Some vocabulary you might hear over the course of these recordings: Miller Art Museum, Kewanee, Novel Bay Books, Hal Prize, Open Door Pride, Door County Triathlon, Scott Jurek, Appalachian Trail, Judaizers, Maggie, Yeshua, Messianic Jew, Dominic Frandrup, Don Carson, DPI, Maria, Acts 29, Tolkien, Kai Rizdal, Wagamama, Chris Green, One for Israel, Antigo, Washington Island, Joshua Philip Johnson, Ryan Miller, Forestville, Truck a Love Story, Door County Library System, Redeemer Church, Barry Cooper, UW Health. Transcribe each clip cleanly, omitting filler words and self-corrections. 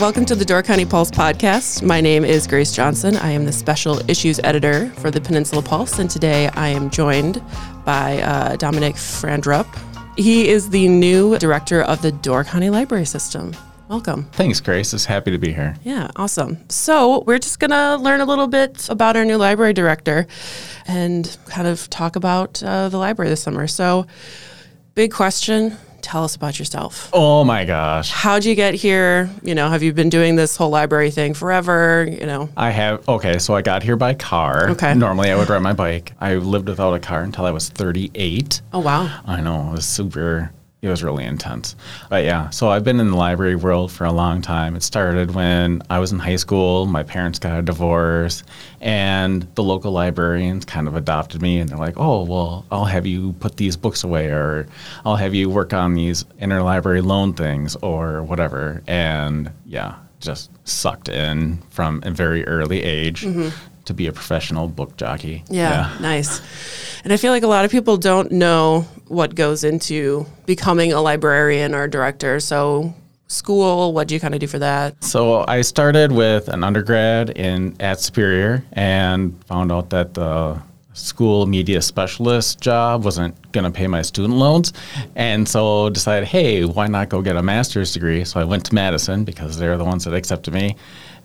Welcome to the Door County Pulse podcast. My name is Grace Johnson. I am the special issues editor for the Peninsula Pulse, and today I am joined by Dominic Frandrup. He is the new director of the Door County Library System. Welcome. Thanks, Grace. It's happy to be here. Yeah, awesome. So we're just going to learn a little bit about our new library director and kind of talk about the library this summer. So big question. Tell us about yourself. Oh my gosh. How'd you get here? You know, have you been doing this whole library thing forever? You know, I have. Okay. So I got here by car. Okay. Normally I would ride my bike. I lived without a car until I was 38. Oh, wow. I know. It was really intense. But yeah, so I've been in the library world for a long time. It started when I was in high school. My parents got a divorce, and the local librarians kind of adopted me, and they're like, oh, well, I'll have you put these books away, or I'll have you work on these interlibrary loan things or whatever. And yeah, just sucked in from a very early age. Mm-hmm. To be a professional book jockey. Yeah, nice. And I feel like a lot of people don't know what goes into becoming a librarian or a director. So school, what do you kind of do for that? So I started with an undergrad at Superior and found out that the school media specialist job wasn't going to pay my student loans. And so decided, hey, why not go get a master's degree? So I went to Madison because they're the ones that accepted me.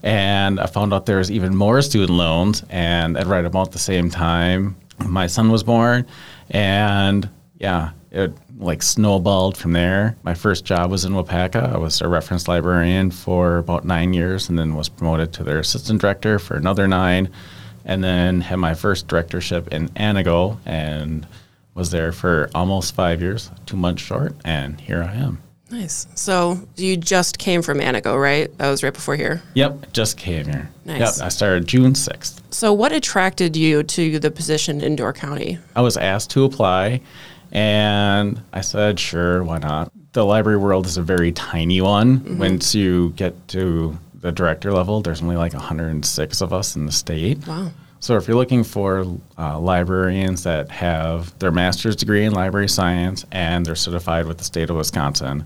And I found out there was even more student loans, and at right about the same time, my son was born, and yeah, it like snowballed from there. My first job was in Wapaca. I was a reference librarian for about 9 years, and then was promoted to their assistant director for another 9, and then had my first directorship in Antigo, and was there for almost 5 years, 2 months short, and here I am. Nice. So you just came from Antigo, right? That was right before here. Yep, just came here. Nice. Yep, I started June 6th. So what attracted you to the position in Door County? I was asked to apply, and I said, sure, why not? The library world is a very tiny one. Mm-hmm. Once you get to the director level, there's only like 106 of us in the state. Wow. So if you're looking for librarians that have their master's degree in library science and they're certified with the state of Wisconsin,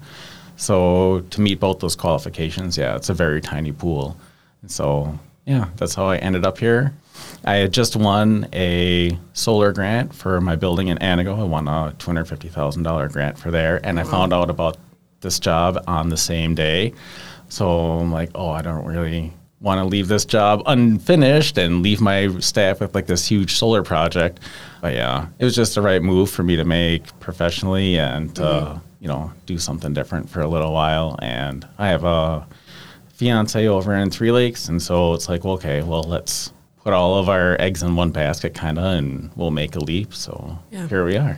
so to meet both those qualifications, yeah, it's a very tiny pool. And so, yeah, that's how I ended up here. I had just won a solar grant for my building in Antigo. I won a $250,000 grant for there, and I found out about this job on the same day. So I'm like, oh, I don't really want to leave this job unfinished and leave my staff with like this huge solar project. But yeah, it was just the right move for me to make professionally and do something different for a little while. And I have a fiance over in Three Lakes, and so it's like, well, let's put all of our eggs in one basket kind of, and we'll make a leap. So Here we are.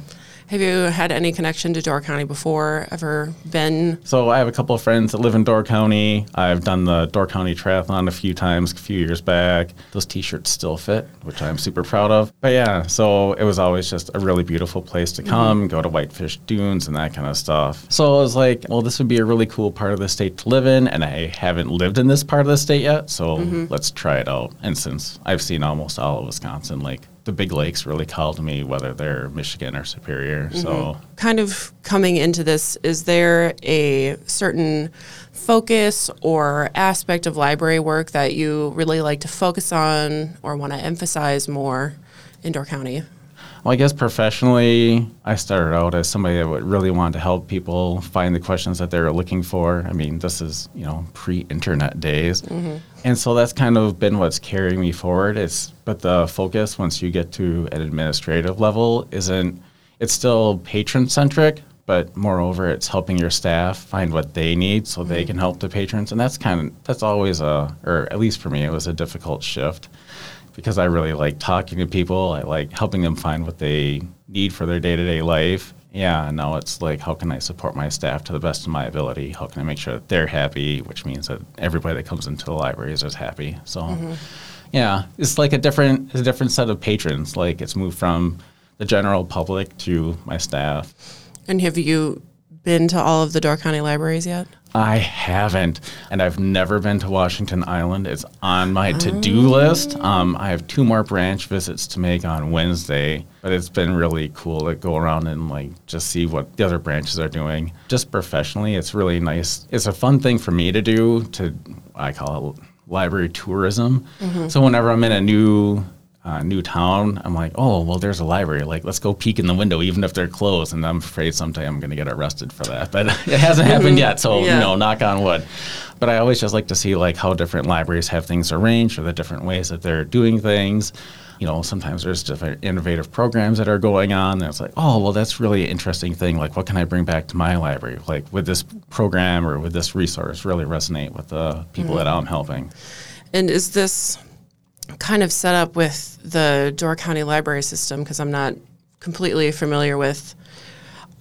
Have you had any connection to Door County before, ever been? So I have a couple of friends that live in Door County. I've done the Door County Triathlon a few times, a few years back. Those t-shirts still fit, which I'm super proud of. But yeah, so it was always just a really beautiful place to come, go to Whitefish Dunes and that kind of stuff. So I was like, well, this would be a really cool part of the state to live in, and I haven't lived in this part of the state yet, so let's try it out. And since I've seen almost all of Wisconsin, like, the big lakes really called me, whether they're Michigan or Superior. So kind of coming into this, is there a certain focus or aspect of library work that you really like to focus on or want to emphasize more in Door County? Well, I guess professionally, I started out as somebody that would really want to help people find the questions that they were looking for. I mean, this is, pre-internet days. Mm-hmm. And so that's kind of been what's carrying me forward. But the focus, once you get to an administrative level, it's still patron-centric, but moreover, it's helping your staff find what they need so they can help the patrons. And that's always or at least for me, it was a difficult shift. Because I really like talking to people. I like helping them find what they need for their day-to-day life. Yeah, now it's like, how can I support my staff to the best of my ability? How can I make sure that they're happy, which means that everybody that comes into the library is just happy. So, yeah, it's like a different set of patrons. Like, it's moved from the general public to my staff. And have you been to all of the Door County libraries yet? I haven't, and I've never been to Washington Island. It's on my to-do list. I have 2 more branch visits to make on Wednesday, but it's been really cool to go around and just see what the other branches are doing. Just professionally, it's really nice. It's a fun thing for me to do. I call it library tourism. Mm-hmm. So whenever I'm in a new town, I'm like, oh, well, there's a library. Let's go peek in the window, even if they're closed. And I'm afraid someday I'm going to get arrested for that. But it hasn't happened yet, so, knock on wood. But I always just like to see, how different libraries have things arranged or the different ways that they're doing things. Sometimes there's different innovative programs that are going on. And it's like, oh, well, that's really an interesting thing. What can I bring back to my library? Would this program or would this resource really resonate with the people that I'm helping? And is this kind of set up with the Door County Library System, because I'm not completely familiar with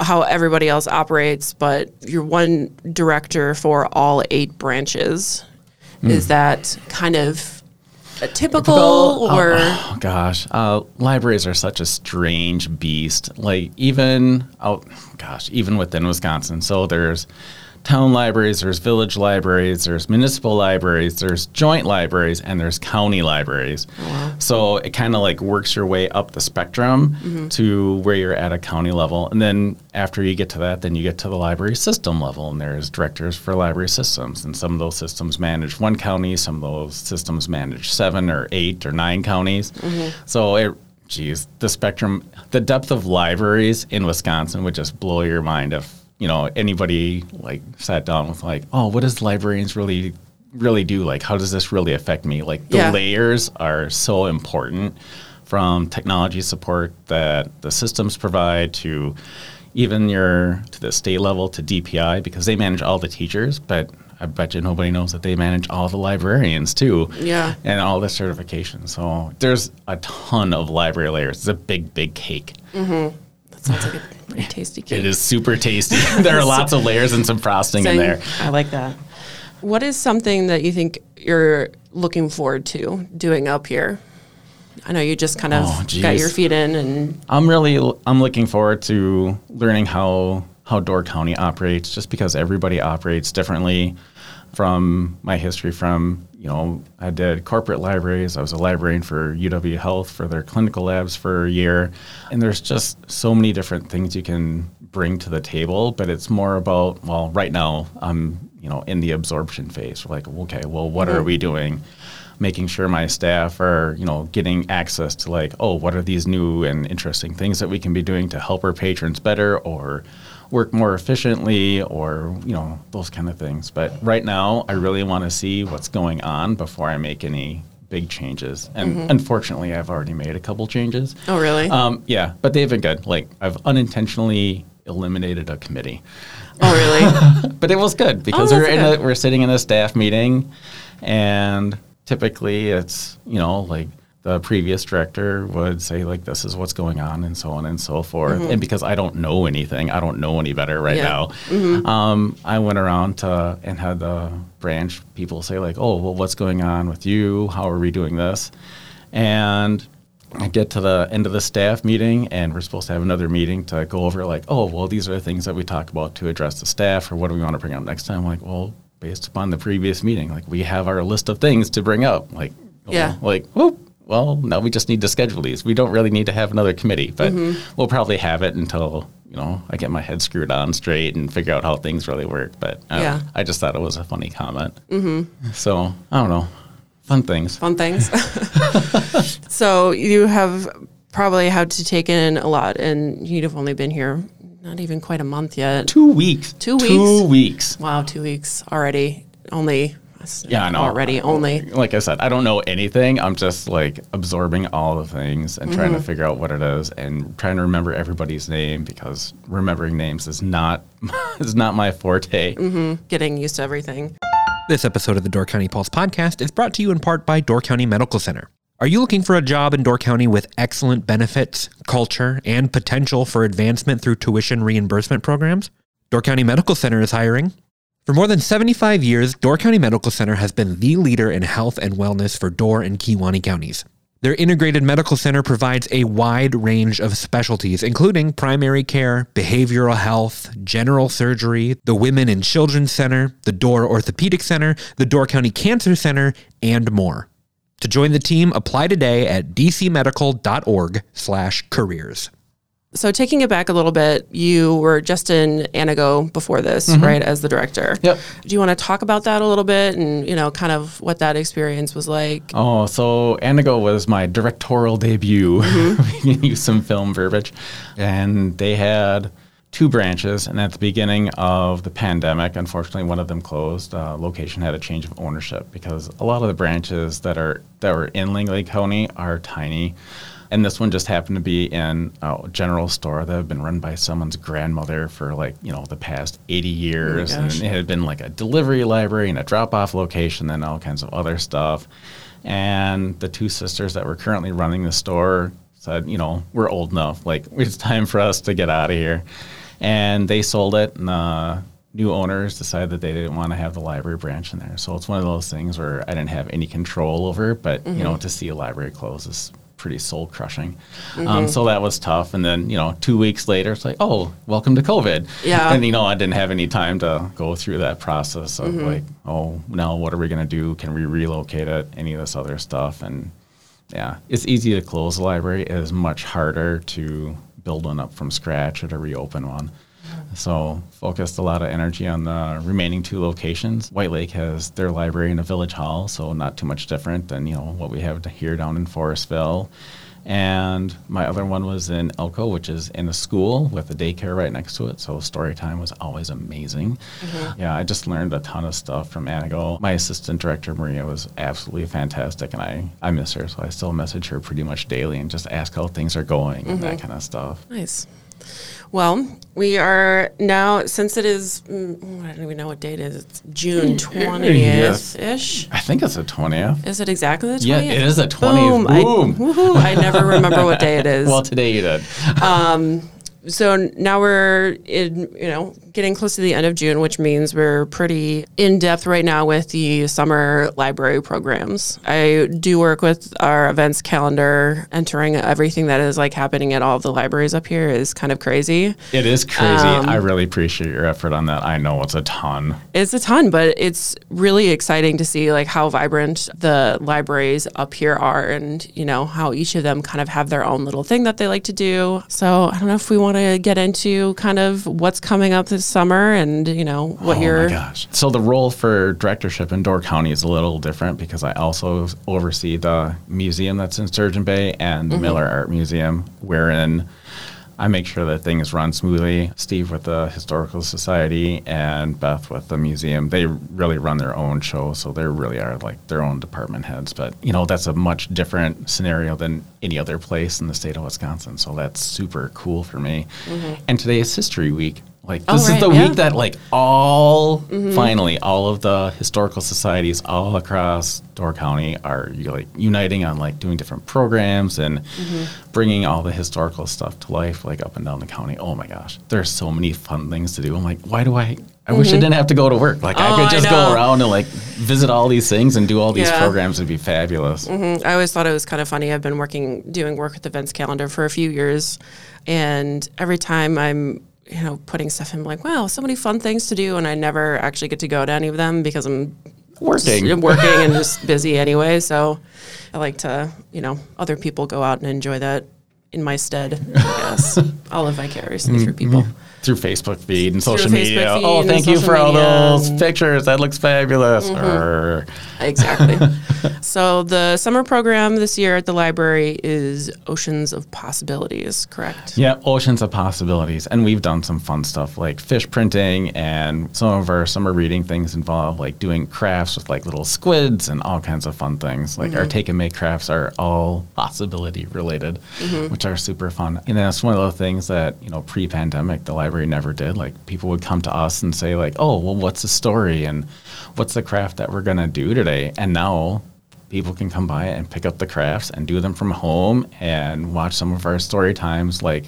how everybody else operates, but you're one director for all 8 branches. Is that kind of a typical or? Libraries are such a strange beast. Even within Wisconsin. So there's town libraries, there's village libraries, there's municipal libraries, there's joint libraries, and there's county libraries. Wow. So it kind of works your way up the spectrum to where you're at a county level. And then after you get to that, then you get to the library system level, and there's directors for library systems. And some of those systems manage 1 county, some of those systems manage 7 or 8 or 9 counties. Mm-hmm. So the spectrum, the depth of libraries in Wisconsin would just blow your mind if anybody sat down with oh, what does librarians really do? How does this really affect me? The layers are so important, from technology support that the systems provide to even to the state level, to DPI, because they manage all the teachers, but I bet you nobody knows that they manage all the librarians too. Yeah. And all the certifications. So there's a ton of library layers. It's a big, big cake. Mm-hmm. Sounds like a pretty tasty cake. It is super tasty. There are lots of layers and some frosting in there. I like that. What is something that you think you're looking forward to doing up here? I know you just kind of got your feet in. And I'm looking forward to learning how Door County operates, just because everybody operates differently. From my history I did corporate libraries. I was a librarian for UW Health for their clinical labs for a year. And there's just so many different things you can bring to the table, but it's more about, well, right now I'm, in the absorption phase. We're okay, well, what are we doing? Making sure my staff are, getting access to what are these new and interesting things that we can be doing to help our patrons better or work more efficiently or, those kind of things. But right now, I really want to see what's going on before I make any big changes. And unfortunately, I've already made a couple changes. Oh, really? Yeah, but they've been good. I've unintentionally eliminated a committee. Oh, really? But it was good because we're sitting in a staff meeting, and typically it's, the previous director would say, this is what's going on and so forth. Mm-hmm. And because I don't know anything, I don't know any better now. Mm-hmm. I went around and had the branch people say, oh, well, what's going on with you? How are we doing this? And I get to the end of the staff meeting, and we're supposed to have another meeting to go over, oh, well, these are the things that we talk about to address the staff, or what do we want to bring up next time? Well, based upon the previous meeting, we have our list of things to bring up. Whoop. Well, no, we just need to schedule these. We don't really need to have another committee, but we'll probably have it until, I get my head screwed on straight and figure out how things really work. But I just thought it was a funny comment. Mm-hmm. So, I don't know. Fun things. So you have probably had to take in a lot, and you'd have only been here not even quite a month yet. 2 weeks. 2 weeks? 2 weeks. Wow, 2 weeks already. Only... Yeah, I know. Already only. Like I said, I don't know anything. I'm just absorbing all the things and trying to figure out what it is and trying to remember everybody's name, because remembering names is not my forte. Mm-hmm. Getting used to everything. This episode of the Door County Pulse podcast is brought to you in part by Door County Medical Center. Are you looking for a job in Door County with excellent benefits, culture, and potential for advancement through tuition reimbursement programs? Door County Medical Center is hiring. For more than 75 years, Door County Medical Center has been the leader in health and wellness for Door and Kewanee counties. Their integrated medical center provides a wide range of specialties, including primary care, behavioral health, general surgery, the Women and Children's Center, the Door Orthopedic Center, the Door County Cancer Center, and more. To join the team, apply today at dcmedical.org/careers. So taking it back a little bit, you were just in Antigo before this, right, as the director. Yep. Do you want to talk about that a little bit and, you know, kind of what that experience was like? Oh, so Antigo was my directorial debut. We can use some film verbiage. And they had two branches. And at the beginning of the pandemic, unfortunately, one of them closed. Location had a change of ownership because a lot of the branches that were in Langley County are tiny. And this one just happened to be in a general store that had been run by someone's grandmother for, like, you know, the past 80 years. And it had been like a delivery library and a drop-off location and all kinds of other stuff. And the two sisters that were currently running the store said, you know, we're old enough. Like, it's time for us to get out of here. And they sold it, and new owners decided that they didn't want to have the library branch in there. So it's one of those things where I didn't have any control over it, but, you know, to see a library close is pretty soul-crushing. So that was tough. And then, you know, 2 weeks later, it's like, oh, welcome to COVID. And, you know, I didn't have any time to go through that process of like, oh, now what are we going to do? Can we relocate it? Any of this other stuff. And yeah, it's easy to close the library. It is much harder to build one up from scratch or to reopen one. So focused a lot of energy on the remaining two locations. White Lake has their library and a village hall, so not too much different than, you know, what we have here down in Forestville. And my other one was in Elko, which is in a school with a daycare right next to it. So story time was always amazing. Yeah, I just learned a ton of stuff from Antigo. My assistant director, Maria, was absolutely fantastic, and I miss her. So I still message her pretty much daily and just ask how things are going and that kind of stuff. Nice. Well, we are now, since it is, I don't even know what date it is, it's June 20th-ish. I think it's the 20th. Is it exactly the 20th? Yeah, it is the 20th. Boom. I never remember what day it is. Well, today you did. So now we're in, you know, getting close to the end of June, which means we're pretty in depth right now with the summer library programs. I do work with our events calendar. Entering everything that is like happening at all of the libraries up here is kind of crazy. It is crazy. I really appreciate your effort on that. I know it's a ton. It's a ton, but it's really exciting to see like how vibrant the libraries up here are, and you know how each of them kind of have their own little thing that they like to do. So I don't know if we want to get into kind of what's coming up this summer and, you know, what my gosh. So the role for directorship in Door County is a little different because I also oversee the museum that's in Sturgeon Bay and the Miller Art Museum, wherein I make sure that things run smoothly. Steve with the Historical Society and Beth with the museum, they really run their own show, so they really are like their own department heads. But, you know, that's a much different scenario than any other place in the state of Wisconsin, so that's super cool for me. And today is History Week. Like, this is the week that, like, all, finally, all of the historical societies all across Door County are, like, uniting on, like, doing different programs and bringing all the historical stuff to life, like, up and down the county. Oh, my gosh. There's so many fun things to do. I'm like, why do I wish I didn't have to go to work. Like, I could just go around and, like, visit all these things and do all these programs. It would be fabulous. I always thought it was kind of funny. I've been doing work with events calendar for a few years, and every time I'm, you know, putting stuff in, like, wow, so many fun things to do, and I never actually get to go to any of them because I'm working and just busy anyway. So I like to, you know, other people go out and enjoy that in my stead, I guess. I'll live vicariously through people. Through Facebook feed and social media. Oh, thank you for all those pictures. That looks fabulous. Exactly. So the summer program this year at the library is Oceans of Possibilities, correct? Yeah, Oceans of Possibilities. And we've done some fun stuff like fish printing, and some of our summer reading things involve like doing crafts with like little squids and all kinds of fun things. Like our take and make crafts are all possibility related, which are super fun. And that's one of the things that, you know, pre-pandemic, the library never did. Like, people would come to us and say, like, oh, well, what's the story and what's the craft that we're going to do today? And now people can come by and pick up the crafts and do them from home and watch some of our story times, like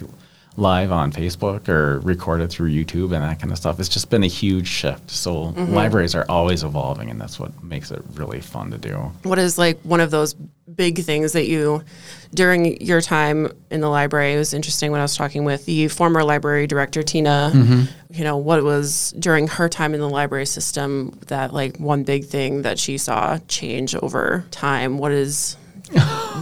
live on Facebook or recorded through YouTube and that kind of stuff. It's just been a huge shift. So libraries are always evolving, and that's what makes it really fun to do. What is like one of those big things that you, during your time in the library, it was interesting when I was talking with the former library director, Tina, you know, what was during her time in the library system that like one big thing that she saw change over time? What is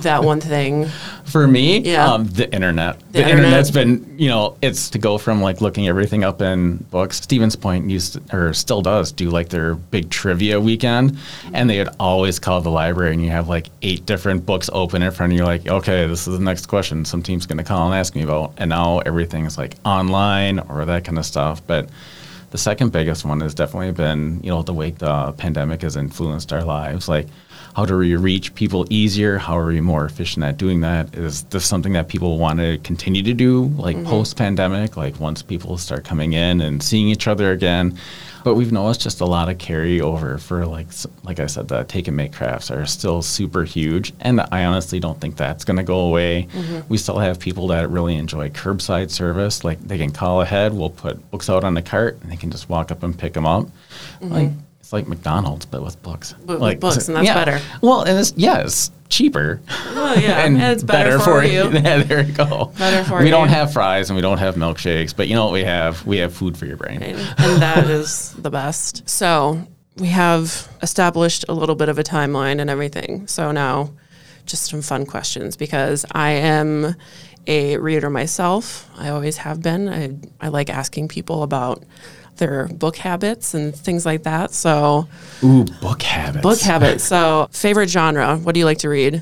that one thing? For me, the internet. The internet's been, you know, it's to go from like looking everything up in books. Stevens Point used to, or still does, do like their big trivia weekend, and they would always call the library, and you have like 8 different books open in front of you. Like, okay, this is the next question some team's going to call and ask me about. And now everything's like online or that kind of stuff. But the second biggest one has definitely been, you know, the way the pandemic has influenced our lives. Like, how do we reach people easier? How are we more efficient at doing that? Is this something that people want to continue to do, like post-pandemic, like once people start coming in and seeing each other again? But we've noticed just a lot of carryover for, like I said, the take-and-make crafts are still super huge, and I honestly don't think that's going to go away. We still have people that really enjoy curbside service. Like, they can call ahead, we'll put books out on the cart, and they can just walk up and pick them up. Like, it's like McDonald's, but with books. And that's better. Well, and it's cheaper. Well, yeah, and it's better for you. Yeah, there you go. Better for you. We don't have fries and we don't have milkshakes, but you know what we have? We have food for your brain. Right. And that is the best. So we have established a little bit of a timeline and everything. So now just some fun questions, because I am a reader myself. I always have been. I like asking people about their book habits and things like that. So, book habits. Book habits. So, favorite genre. What do you like to read?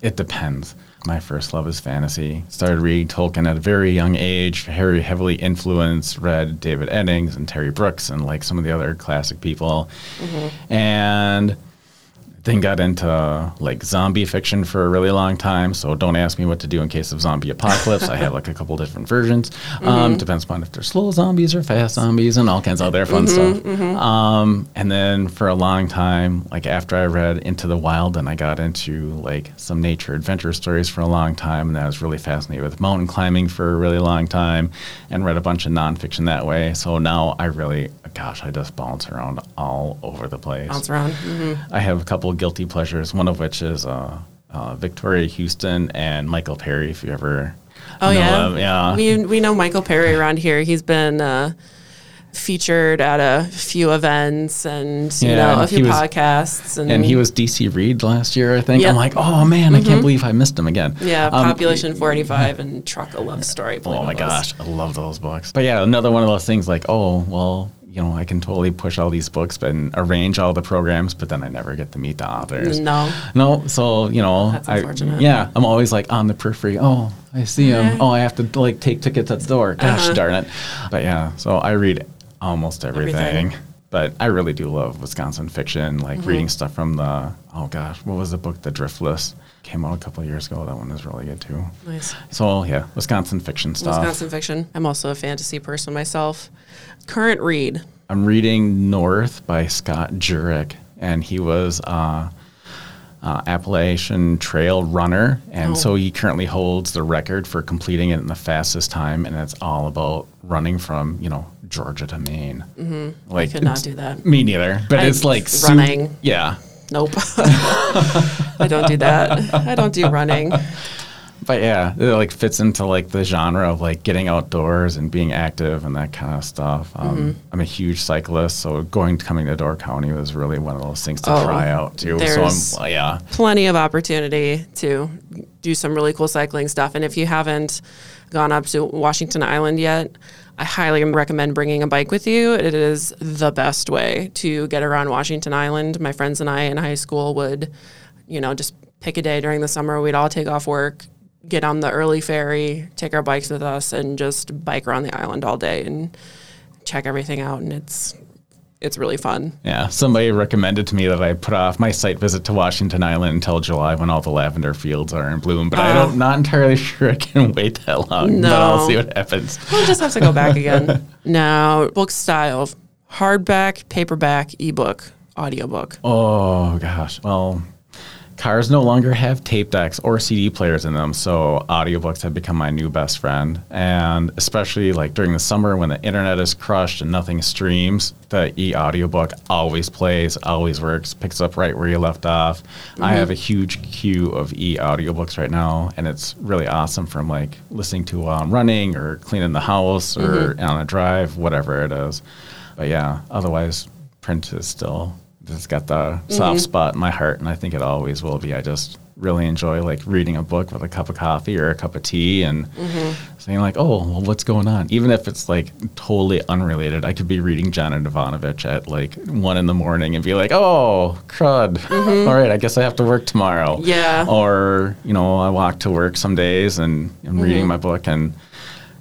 It depends. My first love is fantasy. Started reading Tolkien at a very young age. Very heavily influenced. Read David Eddings and Terry Brooks and like some of the other classic people. And then got into like zombie fiction for a really long time, so don't ask me what to do in case of zombie apocalypse. I have like a couple different versions. Depends upon if they're slow zombies or fast zombies and all kinds of other fun stuff. And then for a long time, like after I read Into the Wild, and I got into like some nature adventure stories for a long time, and I was really fascinated with mountain climbing for a really long time, and read a bunch of nonfiction that way. So now I really, I just bounce around all over the place. I have a couple guilty pleasures, one of which is Victoria Houston and Michael Perry, if you ever know them. We know Michael Perry around here. He's been featured at a few events and a few podcasts, and he was DC Reed last year, I think. I'm like, oh man, I can't believe I missed him again. Population 485 and Truck a Love Story. Oh my gosh, I love those books. But yeah, another one of those things like, oh well, you know, I can totally push all these books and arrange all the programs, but then I never get to meet the authors. No. So, you know, that's unfortunate. I'm always like on the periphery. Oh, I see him. Oh, I have to like take tickets at the door. Gosh, darn it. But yeah, so I read almost everything. But I really do love Wisconsin fiction, like reading stuff from the, what was the book? The Driftless. Came out a couple of years ago. That one is really good too. Nice. So yeah, Wisconsin fiction stuff. I'm also a fantasy person myself. Current read. I'm reading North by Scott Jurek, and he was Appalachian Trail runner, and so he currently holds the record for completing it in the fastest time, and it's all about running from, you know, Georgia to Maine. Like, I could not do that. Me neither. But it's like running. Nope. I don't do that. I don't do running. But yeah, it like fits into like the genre of like getting outdoors and being active and that kind of stuff. I'm a huge cyclist, so coming to Door County was really one of those things to try out too. So I'm plenty of opportunity to do some really cool cycling stuff. And if you haven't gone up to Washington Island yet, I highly recommend bringing a bike with you. It is the best way to get around Washington Island. My friends and I in high school would, you know, just pick a day during the summer. We'd all take off work, get on the early ferry, take our bikes with us, and just bike around the island all day and check everything out. And it's really fun. Yeah. Somebody recommended to me that I put off my site visit to Washington Island until July, when all the lavender fields are in bloom. But I'm not entirely sure I can wait that long. No. But I'll see what happens. We'll just have to go back again. Now, book style. Hardback, paperback, ebook, audiobook. Oh, gosh. Well, Cars no longer have tape decks or CD players in them, so audiobooks have become my new best friend. And especially like during the summer when the internet is crushed and nothing streams, the e-audiobook always plays, always works, picks up right where you left off. Mm-hmm. I have a huge queue of e-audiobooks right now, and it's really awesome from like listening to while I'm running or cleaning the house or on a drive, whatever it is. But yeah, otherwise print is still... It's got the soft spot in my heart, and I think it always will be. I just really enjoy like reading a book with a cup of coffee or a cup of tea and saying like, oh, well, what's going on? Even if it's like totally unrelated, I could be reading John and Ivanovich at like 1 a.m. and be like, oh, crud. All right, I guess I have to work tomorrow. Yeah. Or, you know, I walk to work some days and I'm reading my book and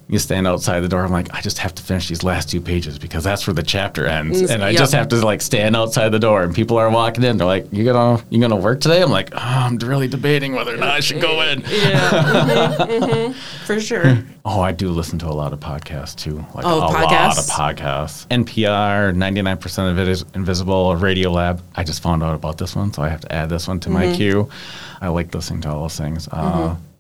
you stand outside the door. I'm like, I just have to finish these last 2 pages because that's where the chapter ends. And I just have to like stand outside the door. And people are walking in. They're like, you gonna work today? I'm like, oh, I'm really debating whether or not I should go in. Yeah, for sure. Oh, I do listen to a lot of podcasts too. Like lot of podcasts. NPR, 99% of it is Invisible. Radiolab. I just found out about this one, so I have to add this one to my queue. I like listening to all those things.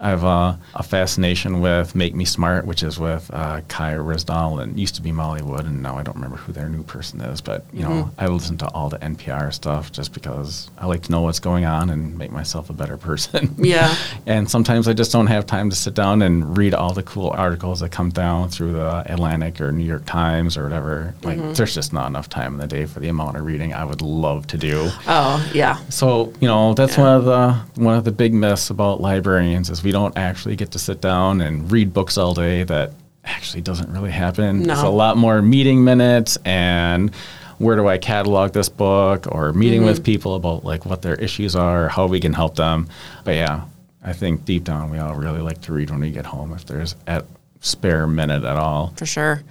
I have a fascination with Make Me Smart, which is with Kai Rizdal and used to be Molly Wood, and now I don't remember who their new person is. But, you know, I listen to all the NPR stuff just because I like to know what's going on and make myself a better person. Yeah. And sometimes I just don't have time to sit down and read all the cool articles that come down through the Atlantic or New York Times or whatever. Like, there's just not enough time in the day for the amount of reading I would love to do. Oh, yeah. So, you know, that's one of the big myths about librarians is we don't actually get to sit down and read books all day. That actually doesn't really happen. No. It's a lot more meeting minutes and where do I catalog this book or meeting with people about like what their issues are, how we can help them. But yeah, I think deep down we all really like to read when we get home if there's a spare minute at all. For sure.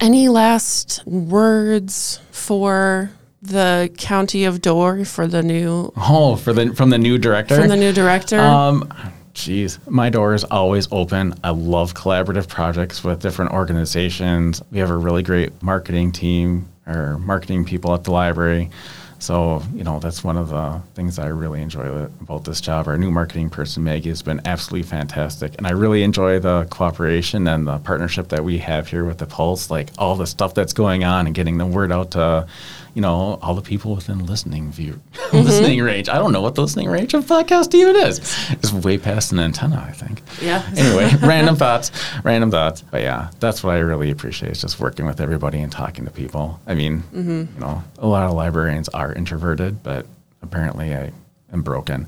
Any last words for the county of Door from the new director? Geez, my door is always open. I love collaborative projects with different organizations. We have a really great marketing team or marketing people at the library. So, you know, that's one of the things I really enjoy about this job. Our new marketing person, Maggie, has been absolutely fantastic. And I really enjoy the cooperation and the partnership that we have here with the Pulse, like all the stuff that's going on and getting the word out to, you know, all the people within listening range. I don't know what the listening range of podcast even is. It's way past an antenna, I think. Yeah. Anyway, random thoughts. But yeah, that's what I really appreciate is just working with everybody and talking to people. I mean, you know, a lot of librarians are introverted, but apparently I'm broken.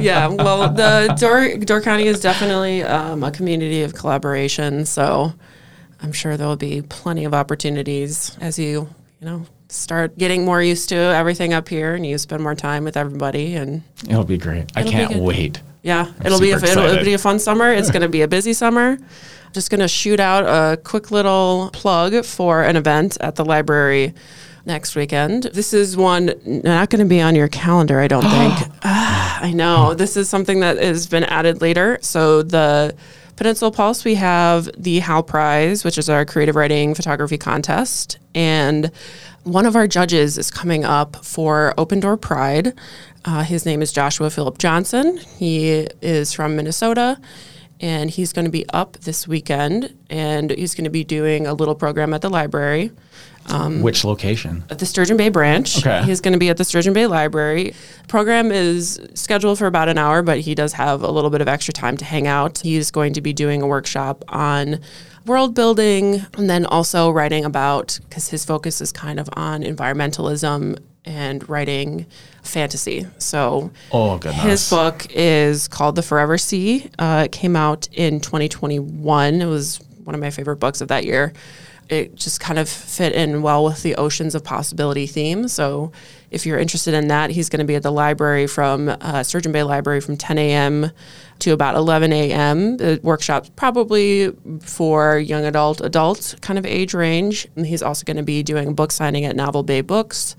Yeah, well, the Door County is definitely a community of collaboration, so I'm sure there will be plenty of opportunities as you start getting more used to everything up here and you spend more time with everybody. And it'll be great. I can't wait. Yeah, it'll be a fun summer. It's going to be a busy summer. I'm just going to shoot out a quick little plug for an event at the library next weekend. This is one not going to be on your calendar, I don't think. I know. This is something that has been added later. So the Peninsula Pulse, we have the Hal Prize, which is our creative writing photography contest. And one of our judges is coming up for Open Door Pride. His name is Joshua Philip Johnson. He is from Minnesota, and he's going to be up this weekend, and he's going to be doing a little program at the library. Which location? At the Sturgeon Bay branch. Okay. He's going to be at the Sturgeon Bay Library. Program is scheduled for about an hour, but he does have a little bit of extra time to hang out. He's going to be doing a workshop on world building and then also writing about, because his focus is kind of on environmentalism and writing fantasy. So his book is called The Forever Sea. It came out in 2021. It was one of my favorite books of that year. It just kind of fit in well with the Oceans of Possibility theme. So if you're interested in that, he's going to be at the library from Sturgeon Bay Library from 10 a.m. to about 11 a.m. The workshop's probably for young adult kind of age range. And he's also going to be doing a book signing at Novel Bay Books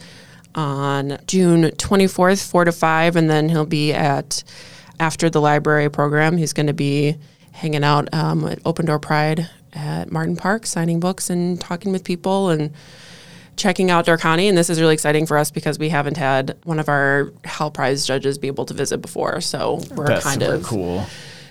on June 24th, 4 to 5. And then he'll be after the library program, he's going to be hanging out at Open Door Pride at Martin Park, signing books and talking with people and checking out Door County, and this is really exciting for us because we haven't had one of our Hal Prize judges be able to visit before, so we're cool.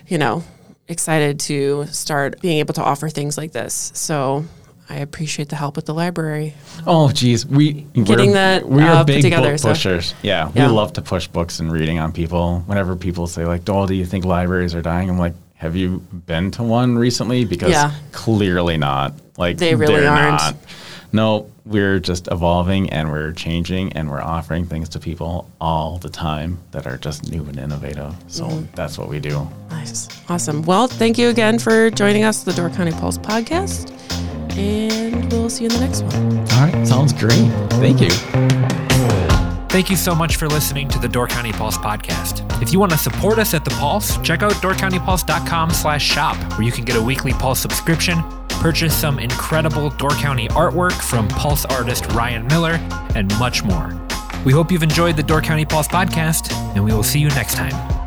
You know, excited to start being able to offer things like this. So I appreciate the help with the library. Oh, geez. We are big together, book pushers. So. Yeah, we love to push books and reading on people. Whenever people say, like, Dole, do you think libraries are dying? I'm like, have you been to one recently? Because clearly not. Like, they really aren't. Not. No, we're just evolving and we're changing and we're offering things to people all the time that are just new and innovative. So that's what we do. Nice. Awesome. Well, thank you again for joining us, the Door County Pulse podcast. And we'll see you in the next one. All right. Sounds great. Thank you. Thank you so much for listening to the Door County Pulse podcast. If you want to support us at the Pulse, check out doorcountypulse.com/shop, where you can get a weekly Pulse subscription, purchase some incredible Door County artwork from Pulse artist Ryan Miller, and much more. We hope you've enjoyed the Door County Pulse podcast, and we will see you next time.